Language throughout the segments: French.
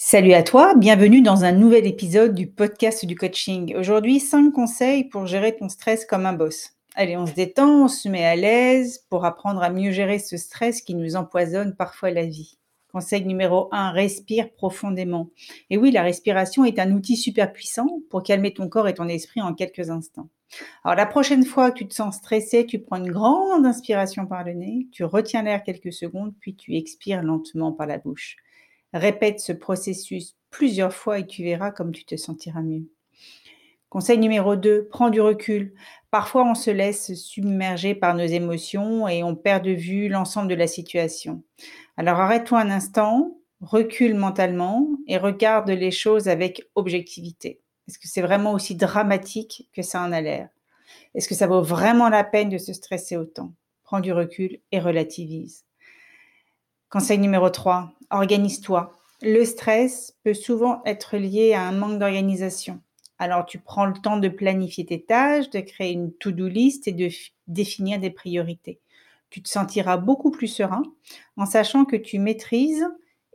Salut à toi, bienvenue dans un nouvel épisode du podcast du coaching. Aujourd'hui, 5 conseils pour gérer ton stress comme un boss. Allez, on se détend, on se met à l'aise pour apprendre à mieux gérer ce stress qui nous empoisonne parfois la vie. Conseil numéro 1, respire profondément. Et oui, la respiration est un outil super puissant pour calmer ton corps et ton esprit en quelques instants. Alors, la prochaine fois que tu te sens stressé, tu prends une grande inspiration par le nez, tu retiens l'air quelques secondes, puis tu expires lentement par la bouche. Répète ce processus plusieurs fois et tu verras comme tu te sentiras mieux. Conseil numéro 2, prends du recul. Parfois, on se laisse submerger par nos émotions et on perd de vue l'ensemble de la situation. Alors, arrête-toi un instant, recule mentalement et regarde les choses avec objectivité. Est-ce que c'est vraiment aussi dramatique que ça en a l'air ? Est-ce que ça vaut vraiment la peine de se stresser autant ? Prends du recul et relativise. Conseil numéro 3, organise-toi. Le stress peut souvent être lié à un manque d'organisation. Alors, tu prends le temps de planifier tes tâches, de créer une to-do list et de définir des priorités. Tu te sentiras beaucoup plus serein en sachant que tu maîtrises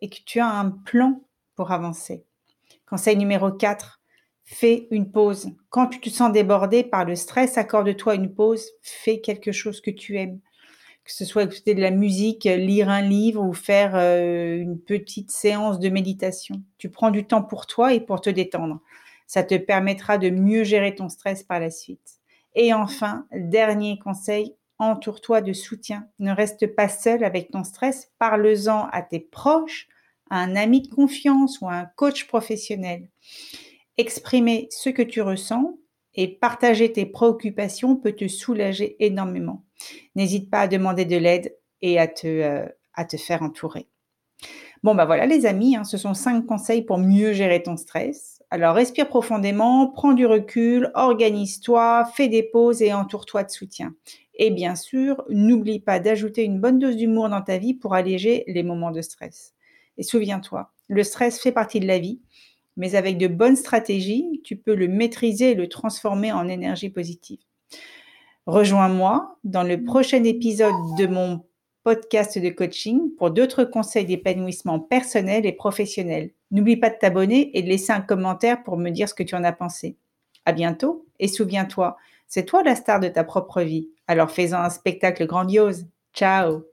et que tu as un plan pour avancer. Conseil numéro 4, fais une pause. Quand tu te sens débordé par le stress, accorde-toi une pause, fais quelque chose que tu aimes. Que ce soit écouter de la musique, lire un livre ou faire une petite séance de méditation. Tu prends du temps pour toi et pour te détendre. Ça te permettra de mieux gérer ton stress par la suite. Et enfin, dernier conseil, entoure-toi de soutien. Ne reste pas seul avec ton stress. Parle-en à tes proches, à un ami de confiance ou à un coach professionnel. Exprimer ce que tu ressens et partager tes préoccupations peut te soulager énormément. N'hésite pas à demander de l'aide et à te faire entourer. Bon, ben voilà les amis, ce sont 5 conseils pour mieux gérer ton stress. Alors, respire profondément, prends du recul, organise-toi, fais des pauses et entoure-toi de soutien. Et bien sûr, n'oublie pas d'ajouter une bonne dose d'humour dans ta vie pour alléger les moments de stress. Et souviens-toi, le stress fait partie de la vie, mais avec de bonnes stratégies, tu peux le maîtriser et le transformer en énergie positive. Rejoins-moi dans le prochain épisode de mon podcast de coaching pour d'autres conseils d'épanouissement personnel et professionnel. N'oublie pas de t'abonner et de laisser un commentaire pour me dire ce que tu en as pensé. À bientôt et souviens-toi, c'est toi la star de ta propre vie. Alors fais-en un spectacle grandiose. Ciao!